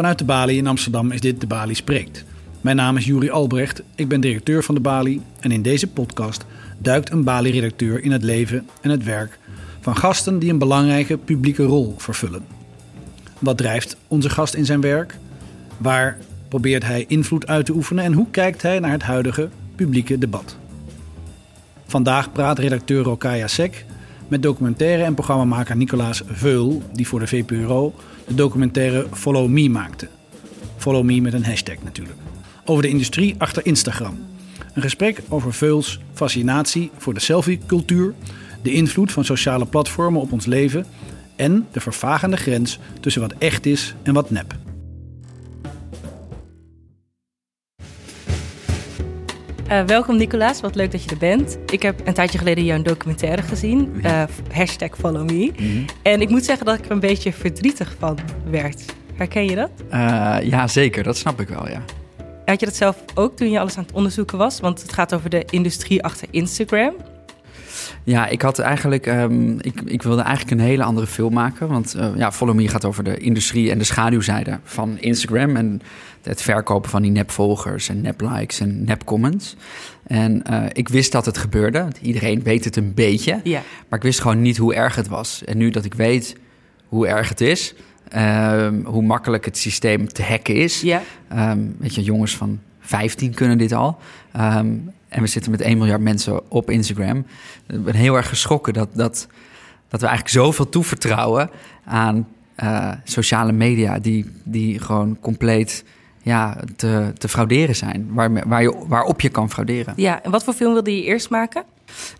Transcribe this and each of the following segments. Vanuit De Balie in Amsterdam is dit De Balie Spreekt. Mijn naam is Juri Albrecht, ik ben directeur van De Balie en in deze podcast duikt een Balie-redacteur in het leven en het werk van gasten die een belangrijke publieke rol vervullen. Wat drijft onze gast in zijn werk? Waar probeert hij invloed uit te oefenen en hoe kijkt hij naar het huidige publieke debat? Vandaag praat redacteur Rokhaya Seck met documentaire- en programmamaker Nicolaas Veul, die voor de VPRO de documentaire Follow Me maakte. Follow Me met een hashtag natuurlijk. Over de industrie achter Instagram. Een gesprek over Veuls fascinatie voor de selfie-cultuur, de invloed van sociale platformen op ons leven en de vervagende grens tussen wat echt is en wat nep. Welkom Nicolaas, wat leuk dat je er bent. Ik heb een tijdje geleden jouw documentaire gezien, #FollowMe. Mm-hmm. En ik moet zeggen dat ik er een beetje verdrietig van werd. Herken je dat? Ja, zeker. Dat snap ik wel, ja. Had je dat zelf ook toen je alles aan het onderzoeken was? Want het gaat over de industrie achter Instagram. Ja, ik had eigenlijk... ik wilde eigenlijk een hele andere film maken. Want Follow Me gaat over de industrie en de schaduwzijde van Instagram. En het verkopen van die nepvolgers en neplikes en nepcomments. En ik wist dat het gebeurde. Iedereen weet het een beetje. Yeah. Maar ik wist gewoon niet hoe erg het was. En nu dat ik weet hoe erg het is... hoe makkelijk het systeem te hacken is. Yeah. Weet je, jongens van 15 kunnen dit al. En we zitten met 1 miljard mensen op Instagram. Ik ben heel erg geschrokken dat we eigenlijk zoveel toevertrouwen aan sociale media... die gewoon compleet te frauderen zijn, waarop je kan frauderen. Ja, en wat voor film wilde je eerst maken?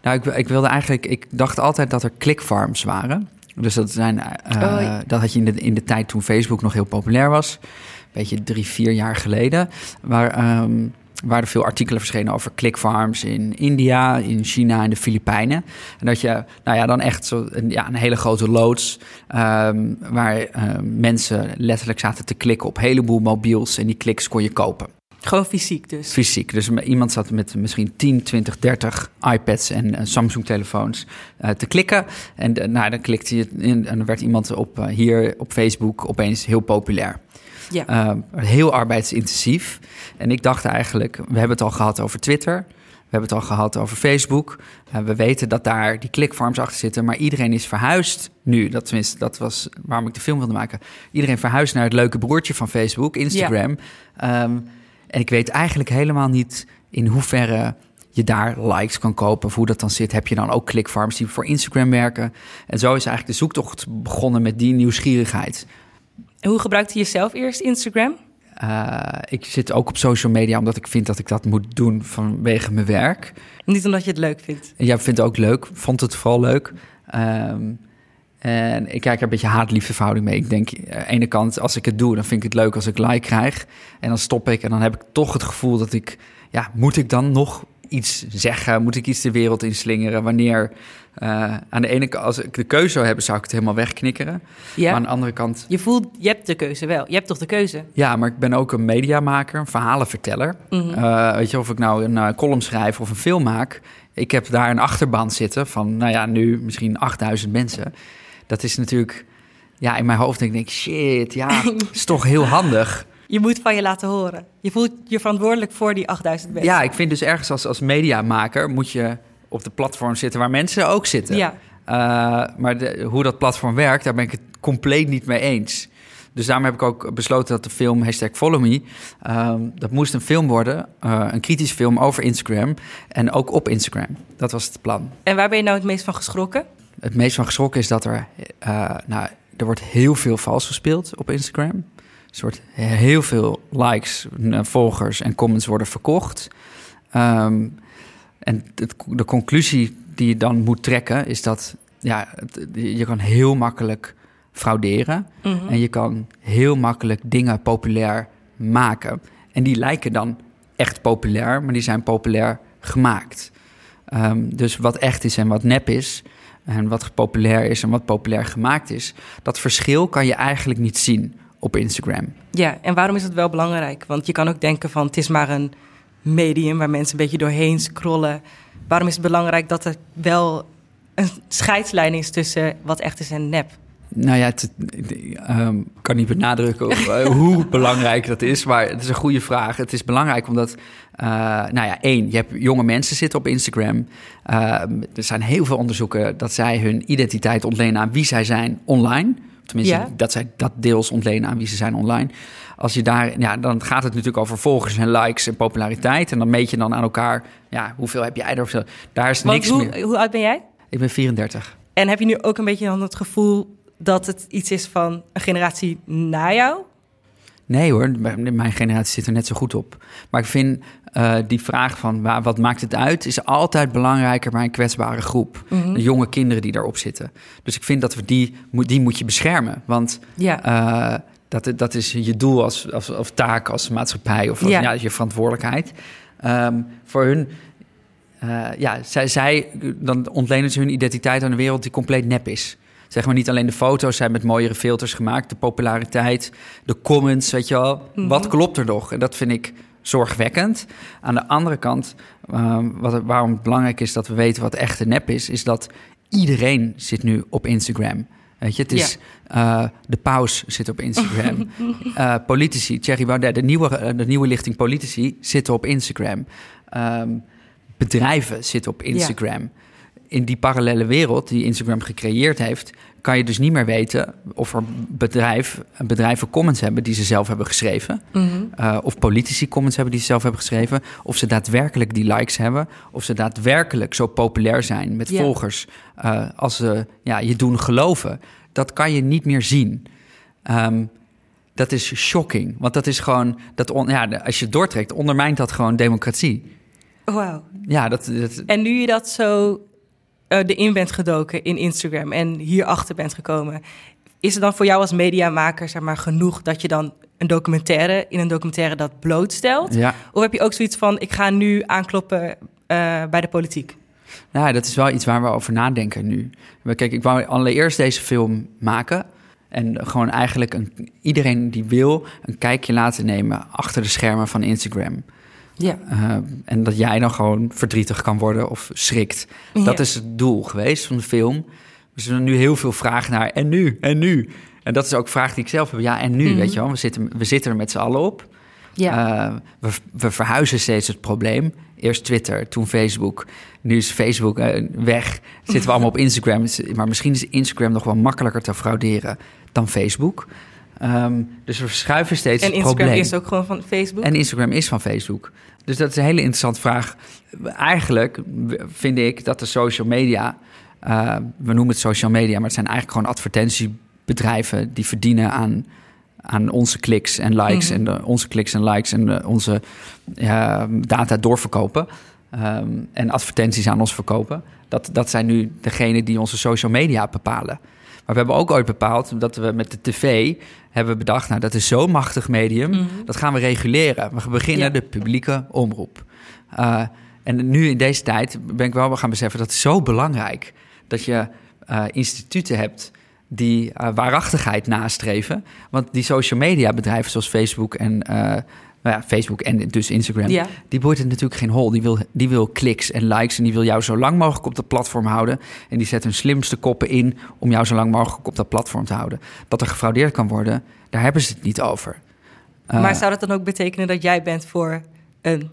Nou, ik dacht altijd dat er clickfarms waren... Dus dat zijn, dat had je in de tijd toen Facebook nog heel populair was. Een beetje 3-4 jaar geleden. Waar er veel artikelen verschenen over clickfarms in India, in China en de Filipijnen. En dat je dan echt een hele grote loods... waar mensen letterlijk zaten te klikken op een heleboel mobiels... en die kliks kon je kopen. Gewoon fysiek dus? Fysiek. Dus iemand zat met misschien 10, 20, 30 iPads en Samsung-telefoons te klikken. En dan klikte je in, en dan werd iemand hier op Facebook opeens heel populair. Ja. Heel arbeidsintensief. En ik dacht eigenlijk, we hebben het al gehad over Twitter... We hebben het al gehad over Facebook. We weten dat daar die clickfarms achter zitten. Maar iedereen is verhuisd nu. Dat was waarom ik de film wilde maken. Iedereen verhuisd naar het leuke broertje van Facebook, Instagram... Ja. En ik weet eigenlijk helemaal niet in hoeverre je daar likes kan kopen. Of hoe dat dan zit. Heb je dan ook clickfarms die voor Instagram werken? En zo is eigenlijk de zoektocht begonnen met die nieuwsgierigheid. En hoe gebruikte je zelf eerst Instagram? Ik zit ook op social media omdat ik vind dat ik dat moet doen vanwege mijn werk. Niet omdat je het leuk vindt? Ja, ik vind het ook leuk. Vond het vooral leuk. En ik kijk er een beetje haat-liefde verhouding mee. Ik denk, aan de ene kant, als ik het doe, dan vind ik het leuk als ik like krijg. En dan stop ik en dan heb ik toch het gevoel dat ik... moet ik dan nog iets zeggen? Moet ik iets de wereld inslingeren? Wanneer... aan de ene kant, als ik de keuze zou hebben, zou ik het helemaal wegknikkeren. Ja. Maar aan de andere kant... Je hebt de keuze wel. Je hebt toch de keuze? Ja, maar ik ben ook een mediamaker, een verhalenverteller. Mm-hmm. Weet je, of ik nou een column schrijf of een film maak... Ik heb daar een achterban zitten van, nu misschien 8000 mensen... Dat is natuurlijk, in mijn hoofd denk ik, shit, is toch heel handig. Je moet van je laten horen. Je voelt je verantwoordelijk voor die 8000 mensen. Ja, ik vind dus ergens als mediamaker moet je op de platform zitten waar mensen ook zitten. Ja. Maar hoe dat platform werkt, daar ben ik het compleet niet mee eens. Dus daarom heb ik ook besloten dat de film #FollowMe... dat moest een film worden, een kritische film over Instagram en ook op Instagram. Dat was het plan. En waar ben je nou het meest van geschrokken? Het meest van geschrokken is dat er wordt heel veel vals gespeeld op Instagram. Heel veel likes, volgers en comments worden verkocht. En de conclusie die je dan moet trekken is dat je kan heel makkelijk frauderen. Mm-hmm. En je kan heel makkelijk dingen populair maken. En die lijken dan echt populair, maar die zijn populair gemaakt. Dus wat echt is en wat nep is... en wat populair is en wat populair gemaakt is... dat verschil kan je eigenlijk niet zien op Instagram. Ja, en waarom is dat wel belangrijk? Want je kan ook denken van... het is maar een medium waar mensen een beetje doorheen scrollen. Waarom is het belangrijk dat er wel een scheidslijn is... tussen wat echt is en nep? Nou ja, ik kan niet benadrukken hoe belangrijk dat is, maar het is een goede vraag. Het is belangrijk omdat, je hebt jonge mensen zitten op Instagram. Er zijn heel veel onderzoeken dat zij hun identiteit ontlenen aan wie zij zijn online. Tenminste, dat zij dat deels ontlenen aan wie ze zijn online. Als je dan gaat het natuurlijk over volgers en likes en populariteit. En dan meet je dan aan elkaar, hoeveel heb jij er? Daar is niks meer. Hoe oud ben jij? Ik ben 34. En heb je nu ook een beetje dan het gevoel dat het iets is van een generatie na jou? Nee hoor, mijn generatie zit er net zo goed op. Maar ik vind die vraag van wat maakt het uit, is altijd belangrijker bij een kwetsbare groep. Mm-hmm. De jonge kinderen die daarop zitten. Dus ik vind dat we die moet je beschermen. Want dat is je doel als taak, als maatschappij of je verantwoordelijkheid. Voor hun... dan ontlenen ze hun identiteit aan een wereld die compleet nep is. Zeg maar, niet alleen de foto's zijn met mooiere filters gemaakt, de populariteit, de comments, weet je wel. Mm-hmm. Wat klopt er nog? En dat vind ik zorgwekkend. Aan de andere kant, waarom het belangrijk is dat we weten wat echte nep is dat iedereen zit nu op Instagram. Weet je, het is de paus zit op Instagram. Politici, Thierry Baudet, de nieuwe lichting politici zitten op Instagram. Bedrijven zitten op Instagram. Ja. In die parallele wereld die Instagram gecreëerd heeft, kan je dus niet meer weten of er bedrijven comments hebben die ze zelf hebben geschreven. Mm-hmm. Of politici comments hebben die ze zelf hebben geschreven. Of ze daadwerkelijk die likes hebben. Of ze daadwerkelijk zo populair zijn met volgers. Als ze je doen geloven. Dat kan je niet meer zien. Dat is shocking. Want dat is gewoon... als je het doortrekt, ondermijnt dat gewoon democratie. Wow. Ja, dat... En nu je dat zo erin bent gedoken in Instagram en hierachter bent gekomen, is er dan voor jou als mediamaker zeg maar genoeg dat je dan een documentaire dat blootstelt? Ja. Of heb je ook zoiets van, ik ga nu aankloppen bij de politiek? Nou, dat is wel iets waar we over nadenken nu. Kijk, ik wou allereerst deze film maken en gewoon eigenlijk iedereen die wil een kijkje laten nemen achter de schermen van Instagram. Ja. En dat jij dan gewoon verdrietig kan worden of schrikt. Ja. Dat is het doel geweest van de film. We zijn nu heel veel vragen naar en nu. En dat is ook een vraag die ik zelf heb. Ja, en nu, weet je wel. We zitten er met z'n allen op. Ja. We verhuizen steeds het probleem. Eerst Twitter, toen Facebook. Nu is Facebook weg. Zitten we allemaal op Instagram. Maar misschien is Instagram nog wel makkelijker te frauderen dan Facebook. Dus we verschuiven steeds het probleem. En Instagram is ook gewoon van Facebook? En Instagram is van Facebook. Dus dat is een hele interessante vraag. Eigenlijk vind ik dat de social media... we noemen het social media, maar het zijn eigenlijk gewoon advertentiebedrijven die verdienen aan onze kliks en likes. Mm-hmm. Onze data doorverkopen. En advertenties aan ons verkopen. Dat zijn nu degenen die onze social media bepalen. Maar we hebben ook ooit bepaald dat we met de tv hebben bedacht... nou, dat is zo'n machtig medium, dat gaan we reguleren. We beginnen de publieke omroep. En nu in deze tijd ben ik wel gaan beseffen... dat het zo belangrijk dat je instituten hebt die waarachtigheid nastreven. Want die social media bedrijven zoals Facebook en... Facebook en dus Instagram, die boeit het natuurlijk geen hol. Die wil kliks en likes en die wil jou zo lang mogelijk op dat platform houden. En die zet hun slimste koppen in om jou zo lang mogelijk op dat platform te houden. Dat er gefraudeerd kan worden, daar hebben ze het niet over. Maar zou dat dan ook betekenen dat jij bent voor een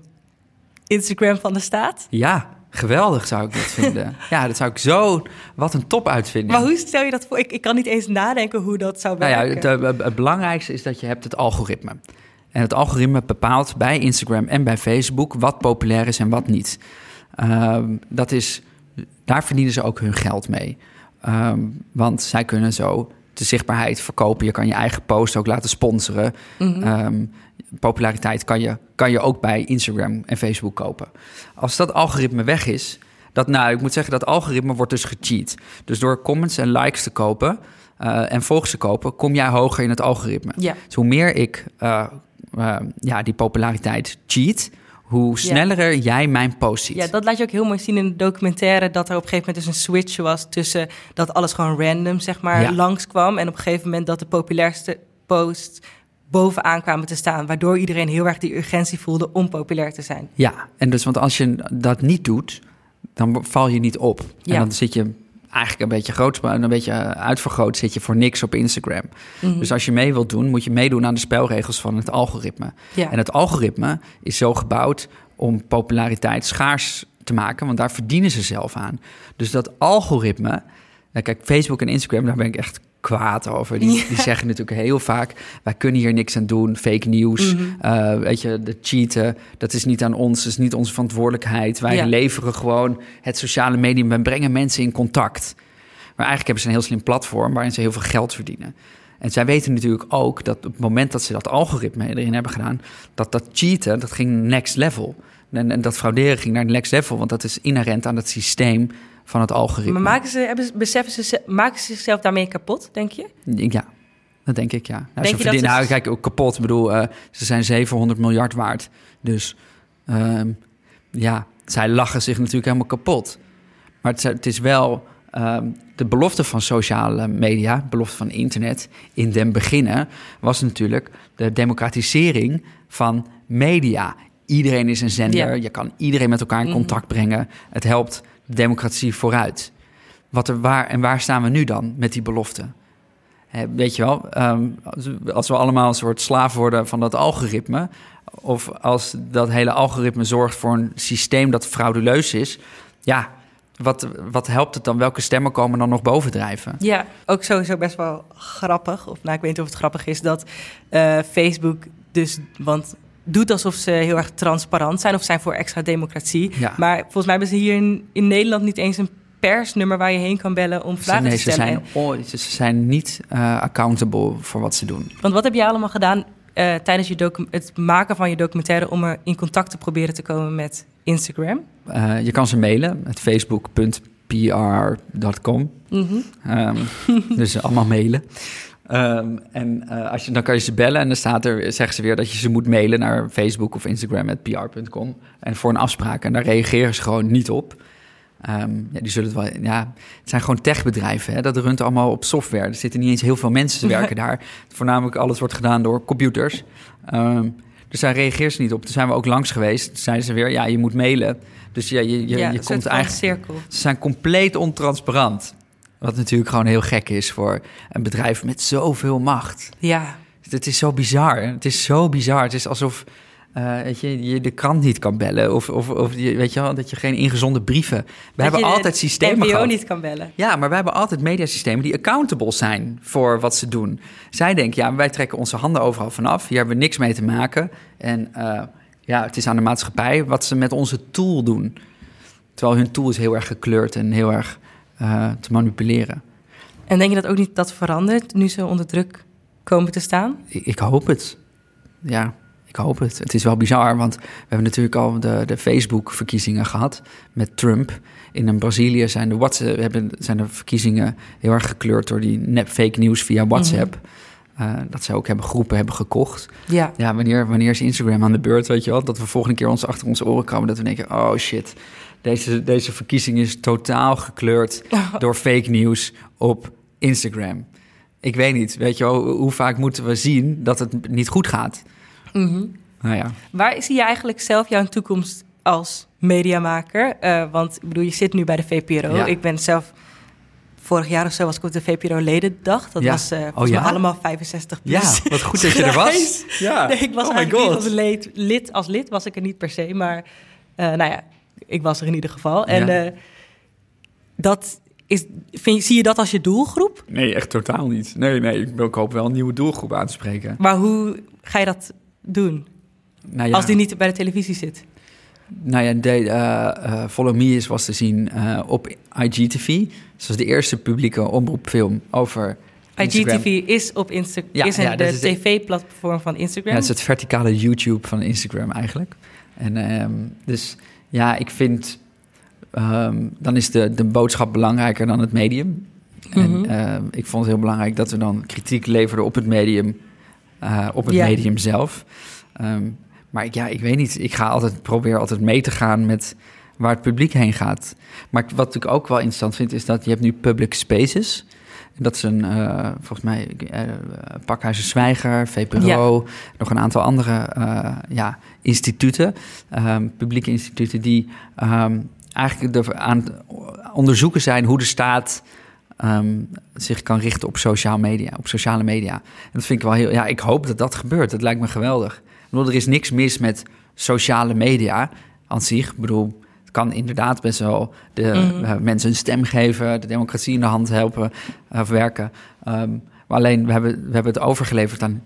Instagram van de staat? Ja, geweldig zou ik dat vinden. Ja, dat zou ik zo... Wat een top uitvinding. Maar hoe stel je dat voor? Ik kan niet eens nadenken hoe dat zou werken. Het belangrijkste is dat je hebt het algoritme. En het algoritme bepaalt bij Instagram en bij Facebook wat populair is en wat niet. Daar verdienen ze ook hun geld mee. Want zij kunnen zo de zichtbaarheid verkopen. Je kan je eigen post ook laten sponsoren. Mm-hmm. Populariteit kan je ook bij Instagram en Facebook kopen. Als dat algoritme weg is... ik moet zeggen, dat algoritme wordt dus gecheat. Dus door comments en likes te kopen en volgers te kopen... kom jij hoger in het algoritme. Ja. Dus hoe meer ik... die populariteit cheat, hoe sneller jij mijn post ziet. Ja, dat laat je ook heel mooi zien in de documentaire... dat er op een gegeven moment dus een switch was... tussen dat alles gewoon random, zeg maar, langskwam... en op een gegeven moment dat de populairste posts bovenaan kwamen te staan... waardoor iedereen heel erg die urgentie voelde om populair te zijn. Ja, en dus want als je dat niet doet, dan val je niet op. Ja. En dan zit je eigenlijk een beetje groot, een beetje uitvergroot zit je voor niks op Instagram. Mm-hmm. Dus als je mee wilt doen, moet je meedoen aan de spelregels van het algoritme. Ja. En het algoritme is zo gebouwd om populariteit schaars te maken, want daar verdienen ze zelf aan. Dus dat algoritme, nou kijk, Facebook en Instagram, daar ben ik echt kwaad over. Die zeggen natuurlijk heel vaak, wij kunnen hier niks aan doen, fake nieuws, mm-hmm. Weet je, de cheaten, dat is niet aan ons, dat is niet onze verantwoordelijkheid. Wij leveren gewoon het sociale medium, wij brengen mensen in contact. Maar eigenlijk hebben ze een heel slim platform waarin ze heel veel geld verdienen. En zij weten natuurlijk ook dat op het moment dat ze dat algoritme erin hebben gedaan, dat cheaten, dat ging next level. En dat frauderen ging naar het next level, want dat is inherent aan het systeem van het algoritme. Maar maken ze zichzelf daarmee kapot, denk je? Ja, dat denk ik, ja. Nou, ze verdienen eigenlijk ook kapot. Ik bedoel, ze zijn 700 miljard waard. Dus zij lachen zich natuurlijk helemaal kapot. Maar het is wel de belofte van sociale media, belofte van internet in den beginnen, was natuurlijk de democratisering van media. Iedereen is een zender, je kan iedereen met elkaar in contact brengen. Het helpt de democratie vooruit. Waar staan we nu dan met die belofte? Weet je wel, als we allemaal een soort slaaf worden van dat algoritme, of als dat hele algoritme zorgt voor een systeem dat frauduleus is, ja, wat helpt het dan? Welke stemmen komen dan nog bovendrijven? Ja, ook sowieso best wel grappig, of nou, ik weet niet of het grappig is, dat Facebook dus, want doet alsof ze heel erg transparant zijn of zijn voor extra democratie. Ja. Maar volgens mij hebben ze hier in Nederland niet eens een persnummer waar je heen kan bellen om vragen te stellen. Ze zijn niet accountable voor wat ze doen. Want wat heb jij allemaal gedaan tijdens het maken van je documentaire om er in contact te proberen te komen met Instagram? Je kan ze mailen, het facebook.pr.com. Mm-hmm. Dus allemaal mailen. Dan kan je ze bellen en dan zeggen ze weer dat je ze moet mailen naar Facebook of Instagram @pr.com en voor een afspraak. En daar reageren ze gewoon niet op. Die zullen het wel. Ja, het zijn gewoon techbedrijven. Hè? Dat runt allemaal op software. Er zitten niet eens heel veel mensen te werken daar. Voornamelijk alles wordt gedaan door computers. Dus daar reageert ze niet op. Toen zijn we ook langs geweest. Toen zeiden ze weer, ja, je moet mailen. Dus ja, je komt eigenlijk. Ze zijn compleet ontransparant. Wat natuurlijk gewoon heel gek is voor een bedrijf met zoveel macht. Ja. Het is zo bizar. Het is alsof je de krant niet kan bellen. Of weet je wel, dat je geen ingezonden brieven. We hebben altijd systemen gehad. Dat je de niet kan bellen. Ja, maar wij hebben altijd mediasystemen die accountable zijn voor wat ze doen. Zij denken, ja, wij trekken onze handen overal vanaf. Hier hebben we niks mee te maken. En het is aan de maatschappij wat ze met onze tool doen. Terwijl hun tool is heel erg gekleurd en heel erg te manipuleren. En denk je dat ook niet dat verandert, nu ze onder druk komen te staan? Ik hoop het. Ja, ik hoop het. Het is wel bizar, want we hebben natuurlijk al de Facebook-verkiezingen gehad met Trump. In Brazilië zijn de verkiezingen heel erg gekleurd door die nep fake nieuws via WhatsApp. Mm-hmm. Dat ze ook groepen hebben gekocht. Ja, wanneer is Instagram aan de beurt, weet je wel? Dat we volgende keer achter onze oren komen, dat we denken, oh shit, Deze verkiezing is totaal gekleurd door fake nieuws op Instagram. Ik weet niet, weet je wel, hoe vaak moeten we zien dat het niet goed gaat? Mm-hmm. Nou ja. Waar zie je eigenlijk zelf jouw toekomst als mediamaker? Want ik bedoel, je zit nu bij de VPRO. Ja. Ik ben zelf vorig jaar of zo was ik op de VPRO-ledendag. Dat was allemaal 65 plus. Ja, wat goed dat je er was. Ja. Nee, ik was eigenlijk niet als lid. Als lid was ik er niet per se, maar ik was er in ieder geval. En zie je dat als je doelgroep? Nee, echt totaal niet. Nee, ik hoop wel een nieuwe doelgroep aan te spreken. Maar hoe ga je dat doen? Nou ja, als die niet bij de televisie zit? Nou ja, Follow Me was te zien op IGTV. Dat was de eerste publieke omroepfilm over Instagram. IGTV is op Instagram, is de tv-platform van Instagram. Ja, dat is het verticale YouTube van Instagram eigenlijk. En dus... Ja, ik vind, dan is de boodschap belangrijker dan het medium. Mm-hmm. En ik vond het heel belangrijk dat we dan kritiek leverden op het medium, medium zelf. Ik weet niet. Ik probeer altijd mee te gaan met waar het publiek heen gaat. Maar wat ik ook wel interessant vind, is dat je hebt nu public spaces. Dat is een, volgens mij, Pakhuizen Zwijger, VPRO, nog een aantal andere instituten, publieke instituten die eigenlijk aan het onderzoeken zijn hoe de staat zich kan richten op sociale media. En dat vind ik wel heel... Ja, ik hoop dat dat gebeurt. Dat lijkt me geweldig. Want er is niks mis met sociale media aan zich. Ik bedoel, het kan inderdaad best wel de mensen een stem geven, de democratie in de hand helpen of werken. Maar alleen, we hebben het overgeleverd aan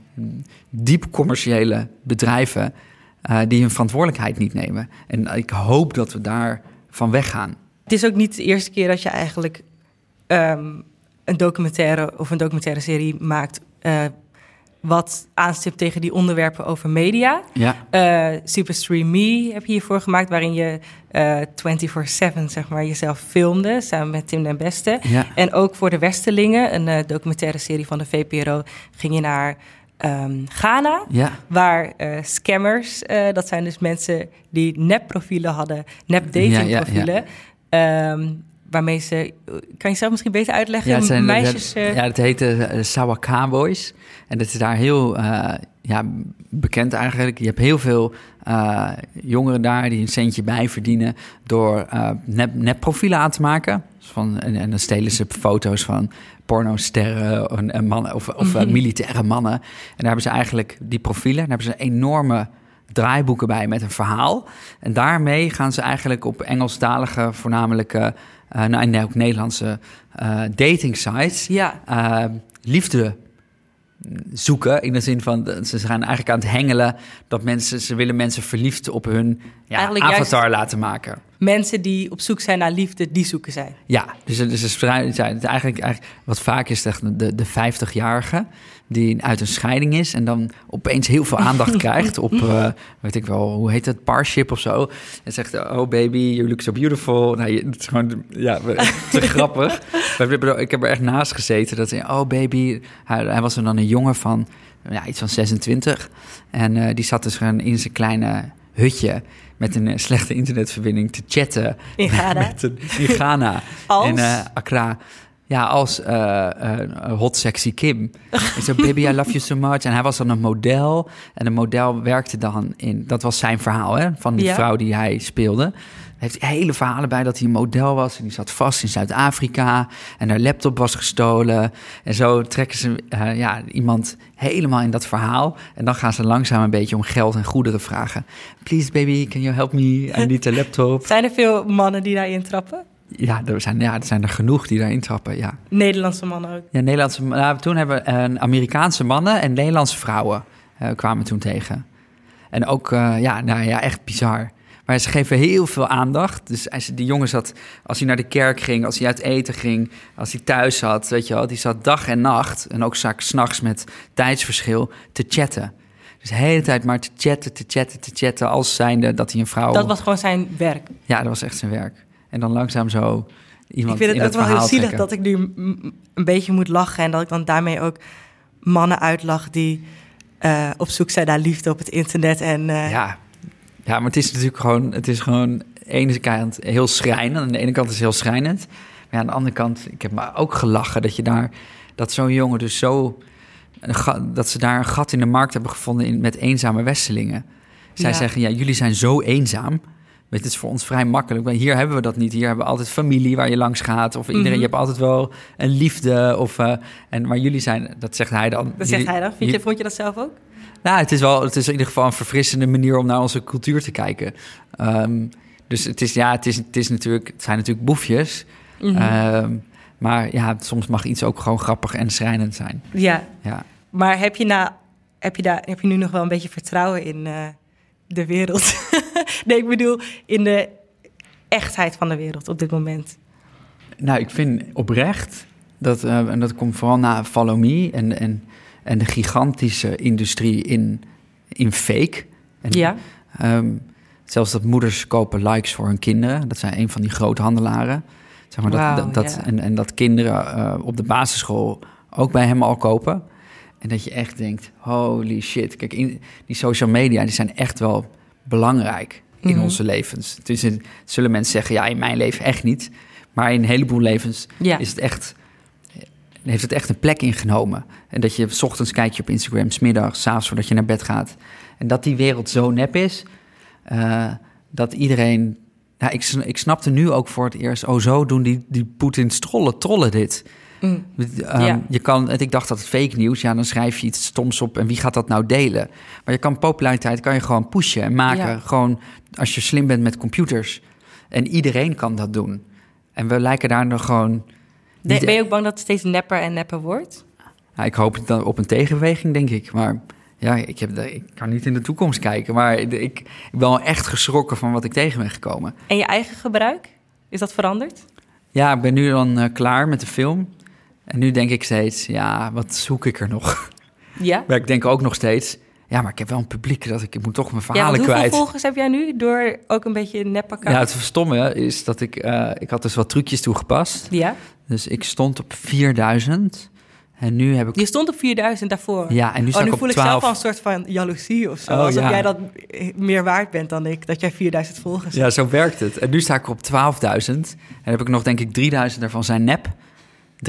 diep commerciële bedrijven die hun verantwoordelijkheid niet nemen. En ik hoop dat we daar van weggaan. Het is ook niet de eerste keer dat je eigenlijk een documentaire of een documentaire serie maakt wat aanstipt tegen die onderwerpen over media. Ja. Superstream Me heb je hiervoor gemaakt, waarin je 24/7 zeg maar jezelf filmde samen met Tim den Beste. Ja. En ook voor de Westerlingen, een documentaire serie van de VPRO, ging je naar Ghana, ja, waar scammers, dat zijn dus mensen die nepprofielen hadden, nep-datingprofielen, ja. Waarmee ze... Kan je zelf misschien beter uitleggen? Ja, het zijn, meisjes... dat heette Sawa Cowboys. En dat is daar heel bekend eigenlijk. Je hebt heel veel jongeren daar die een centje bij verdienen door nepprofielen aan te maken. En dan stelen ze foto's van pornosterren of militaire mannen. En daar hebben ze eigenlijk die profielen. Daar hebben ze een enorme draaiboeken bij met een verhaal. En daarmee gaan ze eigenlijk op Engelstalige, voornamelijk ook Nederlandse dating sites, liefde zoeken. In de zin van, ze gaan eigenlijk aan het hengelen dat ze willen mensen verliefd op hun avatar laten maken. Mensen die op zoek zijn naar liefde, die zoeken zij. Ja, dus eigenlijk wat vaak is de 50-jarige die uit een scheiding is en dan opeens heel veel aandacht krijgt op, weet ik wel, hoe heet dat, Parship of zo. En zegt, oh baby, you look so beautiful. Nou, het is gewoon, te grappig. Ik heb er echt naast gezeten dat oh baby, hij was dan een jongen van iets van 26. En die zat dus gewoon in zijn kleine hutje met een slechte internetverbinding te chatten. In Ghana. In Ghana. En Accra. Ja, als hot sexy Kim. Ik zei, baby, I love you so much. En hij was dan een model. En een model werkte dan in... Dat was zijn verhaal, hè? Van die vrouw die hij speelde. Hij heeft hele verhalen bij dat hij een model was. En die zat vast in Zuid-Afrika. En haar laptop was gestolen. En zo trekken ze iemand helemaal in dat verhaal. En dan gaan ze langzaam een beetje om geld en goederen vragen. Please, baby, can you help me? I need a laptop. Zijn er veel mannen die daarin trappen? Ja, er zijn er genoeg die daarin trappen, ja. Nederlandse mannen ook? Ja, Nederlandse mannen. Nou, toen hebben we Amerikaanse mannen en Nederlandse vrouwen kwamen toen tegen. En ook, echt bizar. Maar ze geven heel veel aandacht. Dus die jongen zat, als hij naar de kerk ging, als hij uit eten ging, als hij thuis zat, weet je wel. Die zat dag en nacht, en ook vaak 's nachts met tijdsverschil, te chatten. Dus de hele tijd maar te chatten, als zijnde dat hij een vrouw... Dat was gewoon zijn werk? Ja, dat was echt zijn werk. En dan langzaam zo iemand in het verhaal trekken. Ik vind het wel heel zielig dat ik nu een beetje moet lachen... en dat ik dan daarmee ook mannen uitlach die op zoek zijn naar liefde op het internet. En, maar het is natuurlijk gewoon... Het is gewoon aan de ene kant heel schrijnend. Aan de ene kant is het heel schrijnend. Maar aan de andere kant, ik heb me ook gelachen dat je daar... Dat zo'n jongen dus zo... Dat ze daar een gat in de markt hebben gevonden met eenzame Westerlingen. Zij zeggen, jullie zijn zo eenzaam... Het is voor ons vrij makkelijk. Maar hier hebben we dat niet. Hier hebben we altijd familie waar je langs gaat. Of iedereen, je hebt altijd wel een liefde. Maar jullie zijn, dat zegt hij dan. Dat zegt hij dan. Vond je dat zelf ook? Nou, het is in ieder geval een verfrissende manier om naar onze cultuur te kijken. Dus het zijn natuurlijk boefjes. Maar soms mag iets ook gewoon grappig en schrijnend zijn. Ja. Maar heb je nu nog wel een beetje vertrouwen in de wereld? Nee, ik bedoel in de echtheid van de wereld op dit moment. Nou, ik vind oprecht dat, en dat komt vooral na Follow Me en de gigantische industrie in fake. En, zelfs dat moeders kopen likes voor hun kinderen. Dat zijn een van die groothandelaren. Zeg maar en dat kinderen op de basisschool ook bij hem al kopen. En dat je echt denkt, holy shit. Kijk, die social media die zijn echt wel belangrijk in onze levens. Dus zullen mensen zeggen, in mijn leven echt niet. Maar in een heleboel levens heeft het echt een plek ingenomen. En dat je 's ochtends kijk je op Instagram, 's middags, 's avonds voordat je naar bed gaat. En dat die wereld zo nep is, dat iedereen Nou, ik snapte nu ook voor het eerst... zo doen die Poetins trollen dit. Mm. Ik dacht dat het fake nieuws... dan schrijf je iets stoms op en wie gaat dat nou delen? Maar je kan populariteit gewoon pushen en maken. Ja. Gewoon als je slim bent met computers. En iedereen kan dat doen. En we lijken daar nog gewoon... Ben je ook bang dat het steeds nepper en nepper wordt? Nou, ik hoop dan op een tegenbeweging, denk ik. Maar ja, ik kan niet in de toekomst kijken. Maar ik ben wel echt geschrokken van wat ik tegen ben gekomen. En je eigen gebruik? Is dat veranderd? Ja, ik ben nu dan klaar met de film. En nu denk ik steeds, ja, wat zoek ik er nog? Ja? Maar ik denk ook nog steeds... Ja, maar ik heb wel een publiek dat ik moet toch mijn verhalen kwijt. Hoeveel volgers heb jij nu door ook een beetje neppakken? Ja, het stomme is dat ik had dus wat trucjes toegepast. Ja. Dus ik stond op 4000 en nu heb ik... Je stond op 4000 daarvoor? Ja, en nu sta ik op 12. Nu voel ik zelf al een soort van jaloezie of zo. Alsof jij dat meer waard bent dan ik, dat jij 4000 volgers hebt. Ja, zo werkt het. En nu sta ik op 12.000 en heb ik nog denk ik 3000 daarvan zijn nep.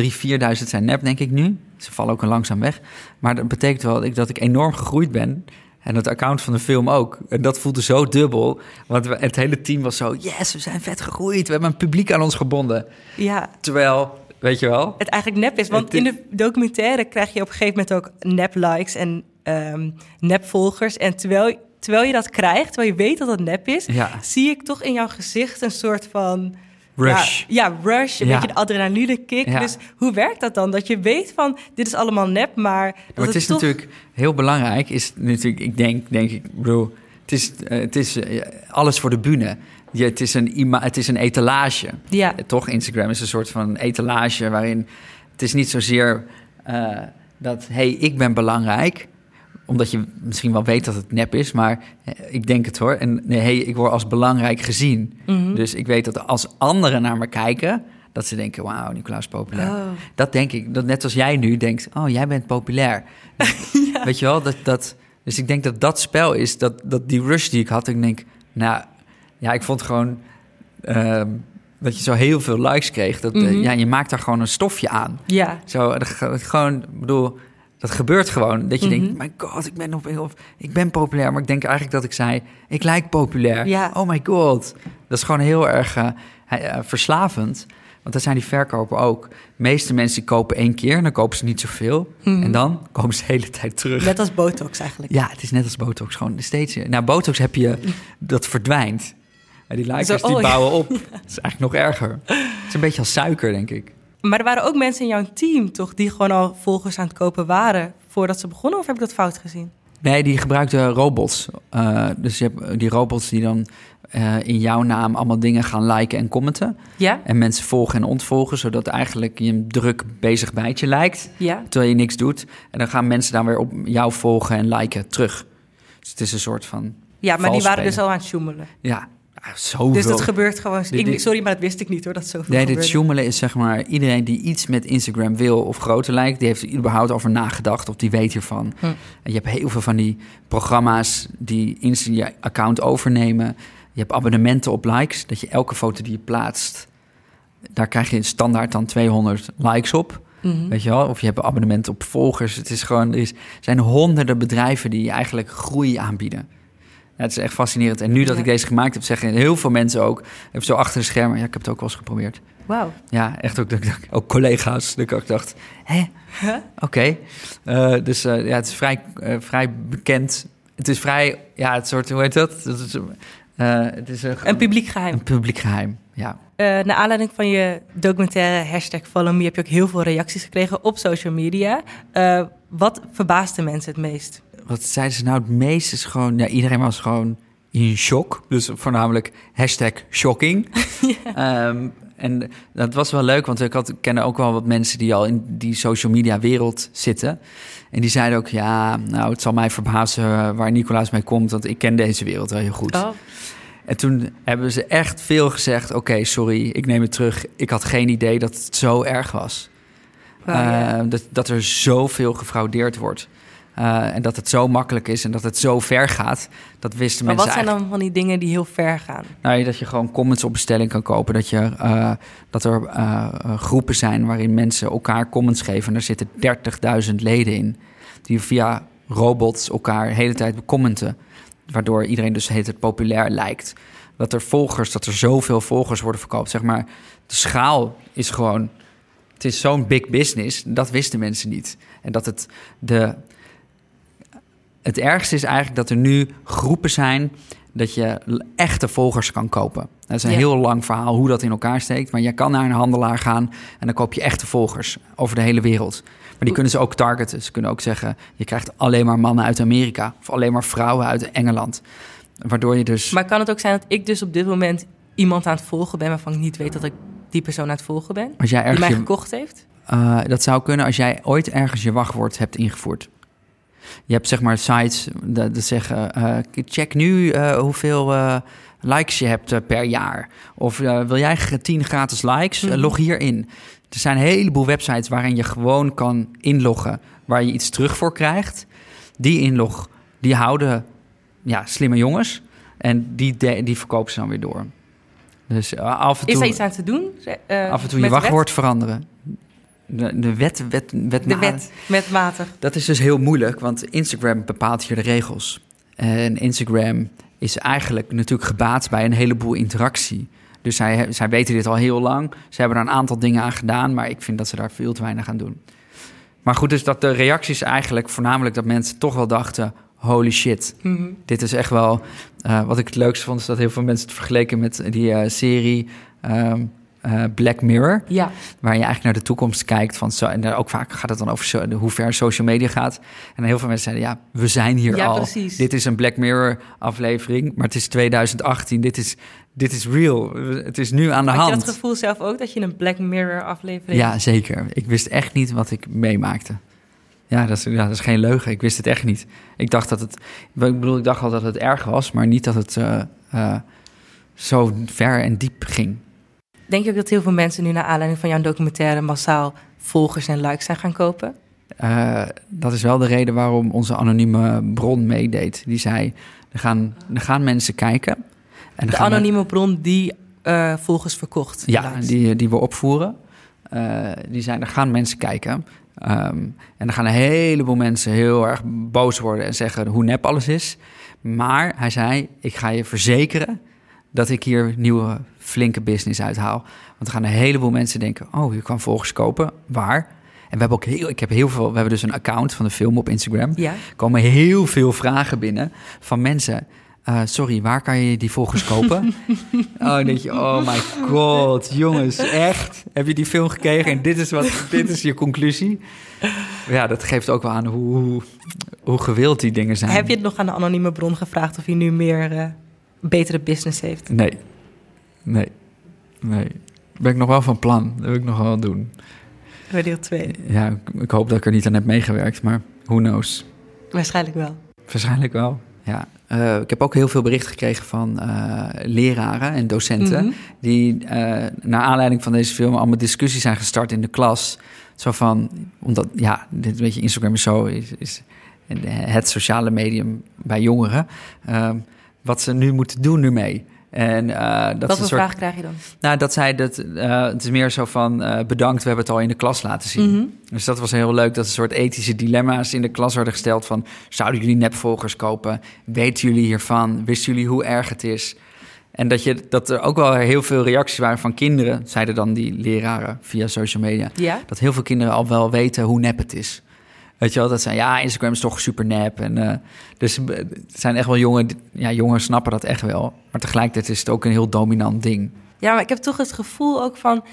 4.000 zijn nep, denk ik nu. Ze vallen ook langzaam weg. Maar dat betekent wel dat ik enorm gegroeid ben. En het account van de film ook. En dat voelde zo dubbel. Want het hele team was zo... Yes, we zijn vet gegroeid. We hebben een publiek aan ons gebonden. Ja. Terwijl, weet je wel... Het eigenlijk nep is. Want in de documentaire krijg je op een gegeven moment ook nep-likes... en nep-volgers. En terwijl je dat krijgt, terwijl je weet dat het nep is... Ja. Zie ik toch in jouw gezicht een soort van... Rush. Rush, een beetje de adrenaline-kick. Ja. Dus hoe werkt dat dan? Dat je weet van, dit is allemaal nep, maar... Maar het is toch... natuurlijk heel belangrijk. Is natuurlijk, ik denk, het is alles voor de bühne. Ja, het is een etalage. Ja. Toch, Instagram is een soort van etalage... waarin het is niet zozeer dat, ik ben belangrijk... omdat je misschien wel weet dat het nep is, maar ik denk het hoor. En ik word als belangrijk gezien. Mm-hmm. Dus ik weet dat als anderen naar me kijken... dat ze denken, wauw, Nicolaas is populair. Oh. Dat denk ik, dat net als jij nu denkt... oh, jij bent populair. Ja. Weet je wel, dus ik denk dat dat spel is... dat die rush die ik had, ik denk... nou, ja, ik vond gewoon... dat je zo heel veel likes kreeg. Dat, mm-hmm. Je maakt daar gewoon een stofje aan. Ja. Zo, gewoon, ik bedoel... Dat gebeurt gewoon. Dat je denkt, my god, ik ben populair. Maar ik denk eigenlijk dat ik zei, ik lijk populair. Ja. Oh my god. Dat is gewoon heel erg verslavend. Want dat zijn die verkopen ook. De meeste mensen kopen 1 keer en dan kopen ze niet zoveel. Mm. En dan komen ze de hele tijd terug. Net als botox eigenlijk. Ja, het is net als botox. Gewoon steeds. Nou, botox heb je, dat verdwijnt. En die likers die bouwen op. Dat is eigenlijk nog erger. Het is een beetje als suiker, denk ik. Maar er waren ook mensen in jouw team, toch? Die gewoon al volgers aan het kopen waren voordat ze begonnen? Of heb ik dat fout gezien? Nee, die gebruikten robots. Dus je hebt die robots die dan in jouw naam allemaal dingen gaan liken en commenten. Ja. En mensen volgen en ontvolgen, zodat eigenlijk je een druk bezig bijtje lijkt. Ja. Terwijl je niks doet. En dan gaan mensen dan weer op jou volgen en liken terug. Dus het is een soort van... Ja, maar die waren dus al aan het sjoemelen. Ja. Zoveel. Dus dat gebeurt gewoon... sorry, maar dat wist ik niet hoor, dat zoveel gebeurt. Nee, dit sjoemelen is zeg maar... iedereen die iets met Instagram wil of groter lijkt... die heeft er überhaupt over nagedacht of die weet hiervan. Hm. En je hebt heel veel van die programma's... die je account overnemen. Je hebt abonnementen op likes. Dat je elke foto die je plaatst... daar krijg je standaard dan 200 likes op. Mm-hmm. Weet je wel? Of je hebt abonnementen op volgers. Het is gewoon, er zijn honderden bedrijven die eigenlijk groei aanbieden. Ja, het is echt fascinerend. En nu dat ik deze gemaakt heb, zeggen heel veel mensen ook... even zo achter de schermen, ik heb het ook wel eens geprobeerd. Wauw. Ja, echt ook collega's. Dat ik ook dacht, hè? Huh? Oké. Dus het is vrij bekend. Het is vrij, het soort, hoe heet dat? Het is een publiek geheim. Een publiek geheim, ja. Naar aanleiding van je documentaire hashtag Follow Me... heb je ook heel veel reacties gekregen op social media. Wat verbaasde mensen het meest? Wat zeiden ze nou het meest is gewoon... Ja, iedereen was gewoon in shock. Dus voornamelijk #shocking. Ja. En dat was wel leuk, want ik kende ook wel wat mensen... die al in die social media wereld zitten. En die zeiden ook, het zal mij verbazen waar Nicolaas mee komt... want ik ken deze wereld wel heel goed. Oh. En toen hebben ze echt veel gezegd... Oké, sorry, ik neem het terug. Ik had geen idee dat het zo erg was. Wow, dat er zoveel gefraudeerd wordt... en dat het zo makkelijk is en dat het zo ver gaat, dat wisten mensen. Maar wat zijn dan van die dingen die heel ver gaan? Nou, dat je gewoon comments op bestelling kan kopen. Dat er groepen zijn waarin mensen elkaar comments geven. En daar zitten 30.000 leden in. Die via robots elkaar de hele tijd becommenten. Waardoor iedereen dus de hele tijd populair lijkt. dat er volgers, dat er zoveel volgers worden verkoopt. Zeg maar, de schaal is gewoon... Het is zo'n big business, dat wisten mensen niet. En dat het ergste is eigenlijk dat er nu groepen zijn... dat je echte volgers kan kopen. Dat is een heel lang verhaal hoe dat in elkaar steekt. Maar je kan naar een handelaar gaan... en dan koop je echte volgers over de hele wereld. Maar die kunnen ze ook targeten. Ze kunnen ook zeggen... je krijgt alleen maar mannen uit Amerika... of alleen maar vrouwen uit Engeland. Waardoor je dus... Maar kan het ook zijn dat ik dus op dit moment... iemand aan het volgen ben waarvan ik niet weet... dat ik die persoon aan het volgen ben? Als jij die mij gekocht heeft? Dat zou kunnen als jij ooit ergens je wachtwoord hebt ingevoerd. Je hebt zeg maar sites dat zeggen... check nu hoeveel likes je hebt per jaar. Of wil jij 10 gratis likes? Log hierin. Er zijn een heleboel websites waarin je gewoon kan inloggen... waar je iets terug voor krijgt. Die inlog, die houden slimme jongens. En die verkopen ze dan weer door. Dus af en toe, is daar iets aan te doen? Af en toe je wachtwoord veranderen. De wet met water. Dat is dus heel moeilijk, want Instagram bepaalt hier de regels. En Instagram is eigenlijk natuurlijk gebaat bij een heleboel interactie. Dus zij weten dit al heel lang. Ze hebben er een aantal dingen aan gedaan, maar ik vind dat ze daar veel te weinig aan doen. Maar goed, dus dat de reacties eigenlijk voornamelijk dat mensen toch wel dachten... holy shit, Dit is echt wel... wat ik het leukste vond, is dat heel veel mensen het vergeleken met die serie... Black Mirror, waar je eigenlijk naar de toekomst kijkt. En ook vaak gaat het dan over hoe ver social media gaat. En heel veel mensen zeiden, we zijn hier al. Precies. Dit is een Black Mirror aflevering, maar het is 2018. Dit is real. Het is nu aan de hand. Had je dat gevoel zelf ook, dat je een Black Mirror aflevering... Ja, zeker. Ik wist echt niet wat ik meemaakte. Ja, dat is geen leugen. Ik wist het echt niet. Ik dacht al dat het erg was, maar niet dat het zo ver en diep ging. Denk je ook dat heel veel mensen nu naar aanleiding van jouw documentaire... massaal volgers en likes zijn gaan kopen? Dat is wel de reden waarom onze anonieme bron meedeed. Die zei, er gaan mensen kijken. En de anonieme bron die volgers verkocht? Ja, die we opvoeren. Die zei, er gaan mensen kijken. En er gaan een heleboel mensen heel erg boos worden... en zeggen hoe nep alles is. Maar hij zei, ik ga je verzekeren... dat ik hier nieuwe flinke business uithaal. Want er gaan een heleboel mensen denken... oh, je kan volgers kopen. Waar? En we hebben dus een account van de film op Instagram. Ja. Er komen heel veel vragen binnen van mensen... sorry, waar kan je die volgers kopen? Dan denk je, oh my god, jongens, echt? Heb je die film gekeken en dit is je conclusie? Ja, dat geeft ook wel aan hoe gewild die dingen zijn. Heb je het nog aan de anonieme bron gevraagd... of je nu meer... betere business heeft? Nee. Ben ik nog wel van plan. Dat wil ik nog wel doen. Bij deel 2. Ja, ik hoop dat ik er niet aan heb meegewerkt, maar who knows. Waarschijnlijk wel, ja. Ik heb ook heel veel bericht gekregen van leraren en docenten... die naar aanleiding van deze film allemaal discussies zijn gestart in de klas. Zo van, omdat, dit weet je, Instagram is zo... is het sociale medium bij jongeren... wat ze nu moeten doen ermee. En, wat voor vraag krijg je dan? Nou, dat zij dat... het is meer zo van... bedankt, we hebben het al in de klas laten zien. Mm-hmm. Dus dat was heel leuk. Dat een soort ethische dilemma's in de klas werden gesteld van... zouden jullie nepvolgers kopen? Weten jullie hiervan? Wisten jullie hoe erg het is? En dat er ook wel heel veel reacties waren van kinderen... zeiden dan die leraren via social media... Ja? Dat heel veel kinderen al wel weten hoe nep het is. Weet je wel, dat zijn, Instagram is toch super nep. En, dus het zijn echt wel jongeren snappen dat echt wel. Maar tegelijkertijd is het ook een heel dominant ding. Ja, maar ik heb toch het gevoel ook van...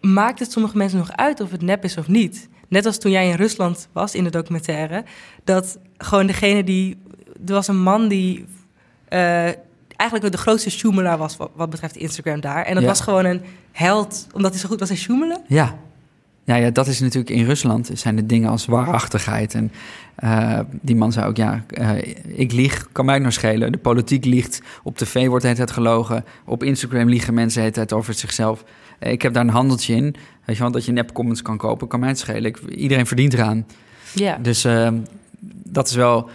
maakt het sommige mensen nog uit of het nep is of niet? Net als toen jij in Rusland was in de documentaire... dat gewoon degene die... Er was een man die eigenlijk de grootste sjoemelaar was... wat betreft Instagram daar. En dat was gewoon een held, omdat hij zo goed was in sjoemelen. Ja. Nou ja, dat is natuurlijk in Rusland. Zijn de dingen als waarachtigheid. En die man zei ook, ik lieg, kan mij ook nog schelen. De politiek liegt, op tv wordt het gelogen. Op Instagram liegen mensen het over zichzelf. Ik heb daar een handeltje in. Weet je wel, dat je nepcomments kan kopen, kan mij het schelen. Iedereen verdient eraan. Yeah. Dus dat is wel...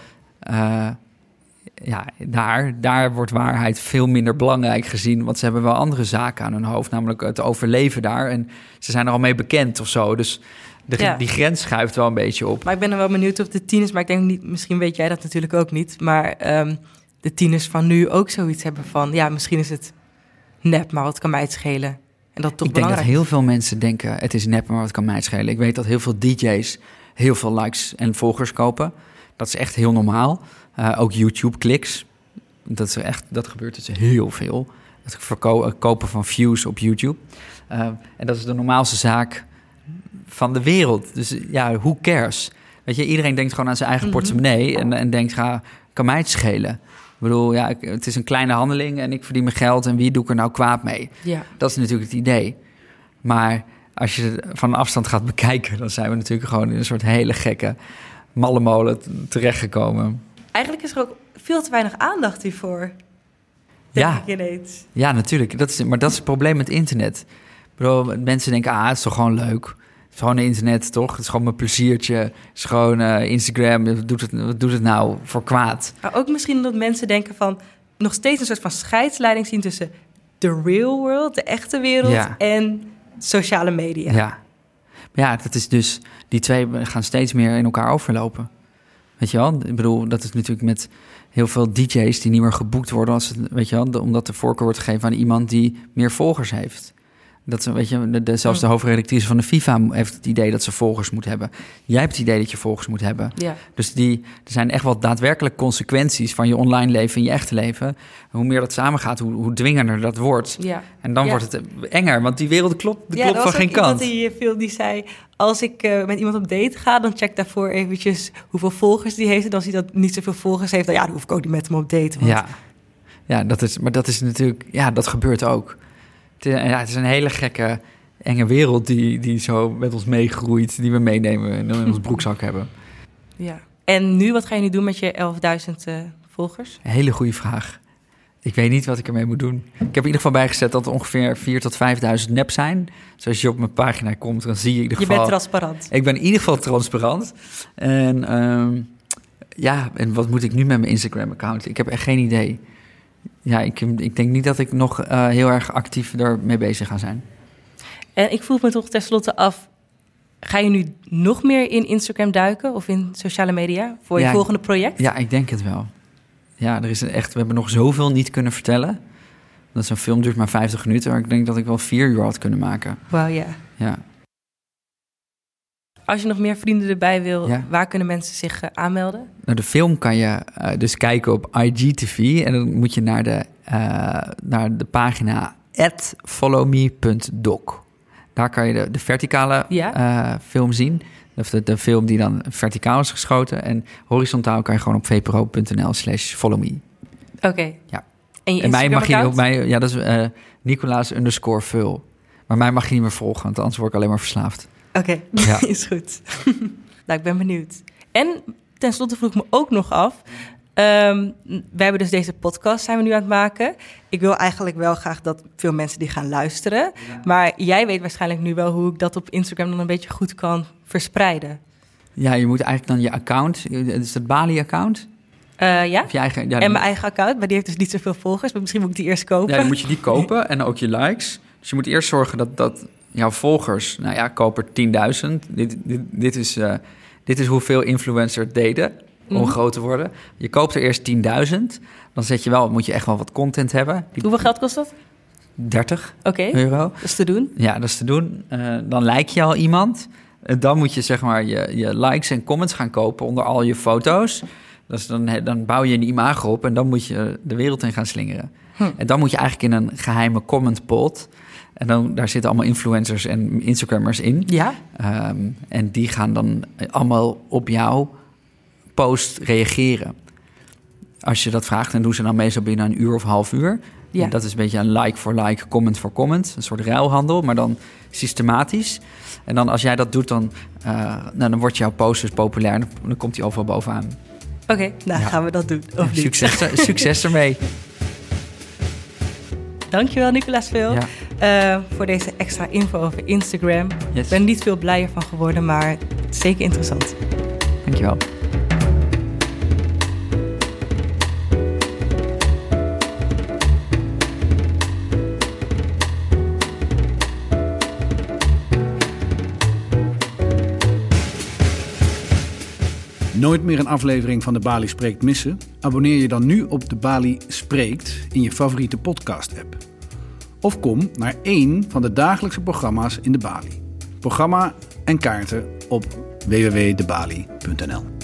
daar wordt waarheid veel minder belangrijk gezien... want ze hebben wel andere zaken aan hun hoofd... namelijk het overleven daar. En ze zijn er al mee bekend of zo. Dus die grens schuift wel een beetje op. Maar ik ben er wel benieuwd of de tieners... maar ik denk niet, misschien weet jij dat natuurlijk ook niet... maar de tieners van nu ook zoiets hebben van... ja, misschien is het nep, maar wat kan mij het schelen? En dat toch ik belangrijk. Denk dat heel veel mensen denken... het is nep, maar wat kan mij het schelen? Ik weet dat heel veel DJ's heel veel likes en volgers kopen. Dat is echt heel normaal. Ook YouTube-kliks. Dat gebeurt dus heel veel. Het kopen van views op YouTube. En dat is de normaalste zaak van de wereld. Dus ja, who cares? Weet je, iedereen denkt gewoon aan zijn eigen portemonnee... en denkt, kan mij het schelen? Ik bedoel, ja, het is een kleine handeling... en ik verdien mijn geld en wie doe ik er nou kwaad mee? Ja. Dat is natuurlijk het idee. Maar als je van afstand gaat bekijken... dan zijn we natuurlijk gewoon in een soort hele gekke... malle molen terechtgekomen. Eigenlijk is er ook veel te weinig aandacht hiervoor. Denk ik ineens. Ja, natuurlijk. Maar dat is het probleem met internet. Ik bedoel, mensen denken, het is toch gewoon leuk. Het is gewoon internet, toch? Het is gewoon mijn pleziertje. Het is gewoon Instagram. Wat doet het nou voor kwaad? Maar ook misschien dat mensen denken van... nog steeds een soort van scheidsleiding zien tussen... de real world, de echte wereld... en sociale media. Ja. Ja, dat is dus... die twee gaan steeds meer in elkaar overlopen. Weet je wel? Ik bedoel, dat is natuurlijk met heel veel DJ's... die niet meer geboekt worden, weet je wel, omdat de voorkeur wordt gegeven aan iemand... die meer volgers heeft. Dat, weet je, zelfs de hoofdredactrice van de FIFA heeft het idee dat ze volgers moet hebben. Jij hebt het idee dat je volgers moet hebben. Ja. Dus er zijn echt wel daadwerkelijk consequenties... van je online leven en je echte leven. Hoe meer dat samengaat, hoe dwingender dat wordt. Ja. En dan wordt het enger, want die wereld klopt, klopt van geen kant. Die zei... als ik met iemand op date ga, dan check daarvoor eventjes... hoeveel volgers die heeft. En als hij dat niet zoveel volgers heeft... dan hoef ik ook niet met hem op date. Want... Ja, dat is natuurlijk... ja, dat gebeurt ook. Het is een hele gekke, enge wereld die zo met ons meegroeit... die we meenemen en in ons broekzak hebben. Ja. En nu, wat ga je nu doen met je 11.000 volgers? Een hele goede vraag. Ik weet niet wat ik ermee moet doen. Ik heb in ieder geval bijgezet dat er ongeveer 4.000 tot 5.000 nep zijn. Dus als je op mijn pagina komt, dan zie je in ieder geval... Je bent transparant. Ik ben in ieder geval transparant. En wat moet ik nu met mijn Instagram-account? Ik heb echt geen idee... Ja, ik denk niet dat ik nog heel erg actief daarmee bezig ga zijn. En ik vroeg me toch tenslotte af... ga je nu nog meer in Instagram duiken of in sociale media... voor je volgende project? Ja, ik denk het wel. Ja, we hebben nog zoveel niet kunnen vertellen. Dat zo'n film duurt maar 50 minuten... maar ik denk dat ik wel 4 uur had kunnen maken. Wauw, ja. Als je nog meer vrienden erbij wil, waar kunnen mensen zich aanmelden? Nou, de film kan je dus kijken op IGTV. En dan moet je naar de pagina @followme.doc. Daar kan je de verticale film zien. De film die dan verticaal is geschoten. En horizontaal kan je gewoon op vpro.nl/followme. Oké. Ja. En je Instagram mag je op mij. Ja, dat is Nicolaas_Veul. Maar mij mag je niet meer volgen, want anders word ik alleen maar verslaafd. Oké, is goed. Ik ben benieuwd. En tenslotte vroeg ik me ook nog af... wij hebben dus deze podcast zijn we nu aan het maken. Ik wil eigenlijk wel graag dat veel mensen die gaan luisteren. Ja. Maar jij weet waarschijnlijk nu wel hoe ik dat op Instagram... dan een beetje goed kan verspreiden. Ja, je moet eigenlijk dan je account... is dat Bali-account? Of je eigen, en mijn eigen account, maar die heeft dus niet zoveel volgers. Maar misschien moet ik die eerst kopen. Ja, dan moet je die kopen en ook je likes. Dus je moet eerst zorgen dat... jouw volgers, koper 10.000. Dit is hoeveel influencers deden om groot te worden. Je koopt er eerst 10.000. Dan moet je echt wel wat content hebben. Hoeveel geld kost dat? 30 euro. Dat is te doen? Ja, dat is te doen. Dan like je al iemand. Dan moet je je likes en comments gaan kopen onder al je foto's. Dus dan bouw je een imago op en dan moet je de wereld in gaan slingeren. En dan moet je eigenlijk in een geheime comment pot... En daar zitten allemaal influencers en Instagrammers in. Ja. En die gaan dan allemaal op jouw post reageren. Als je dat vraagt, dan doen ze dan meestal binnen een uur of half uur. Ja. En dat is een beetje een like voor like, comment voor comment. Een soort ruilhandel, maar dan systematisch. En dan als jij dat doet, dan wordt jouw post dus populair. En dan komt die overal bovenaan. Oké, gaan we dat doen. Of niet? Succes ermee. Dankjewel, Nicolaas Veul, voor deze extra info over Instagram. Yes. Ik ben niet veel blijer van geworden, maar zeker interessant. Dankjewel. Nooit meer een aflevering van De Balie Spreekt missen? Abonneer je dan nu op De Balie Spreekt in je favoriete podcast-app. Of kom naar één van de dagelijkse programma's in De Balie. Programma en kaarten op www.debalie.nl.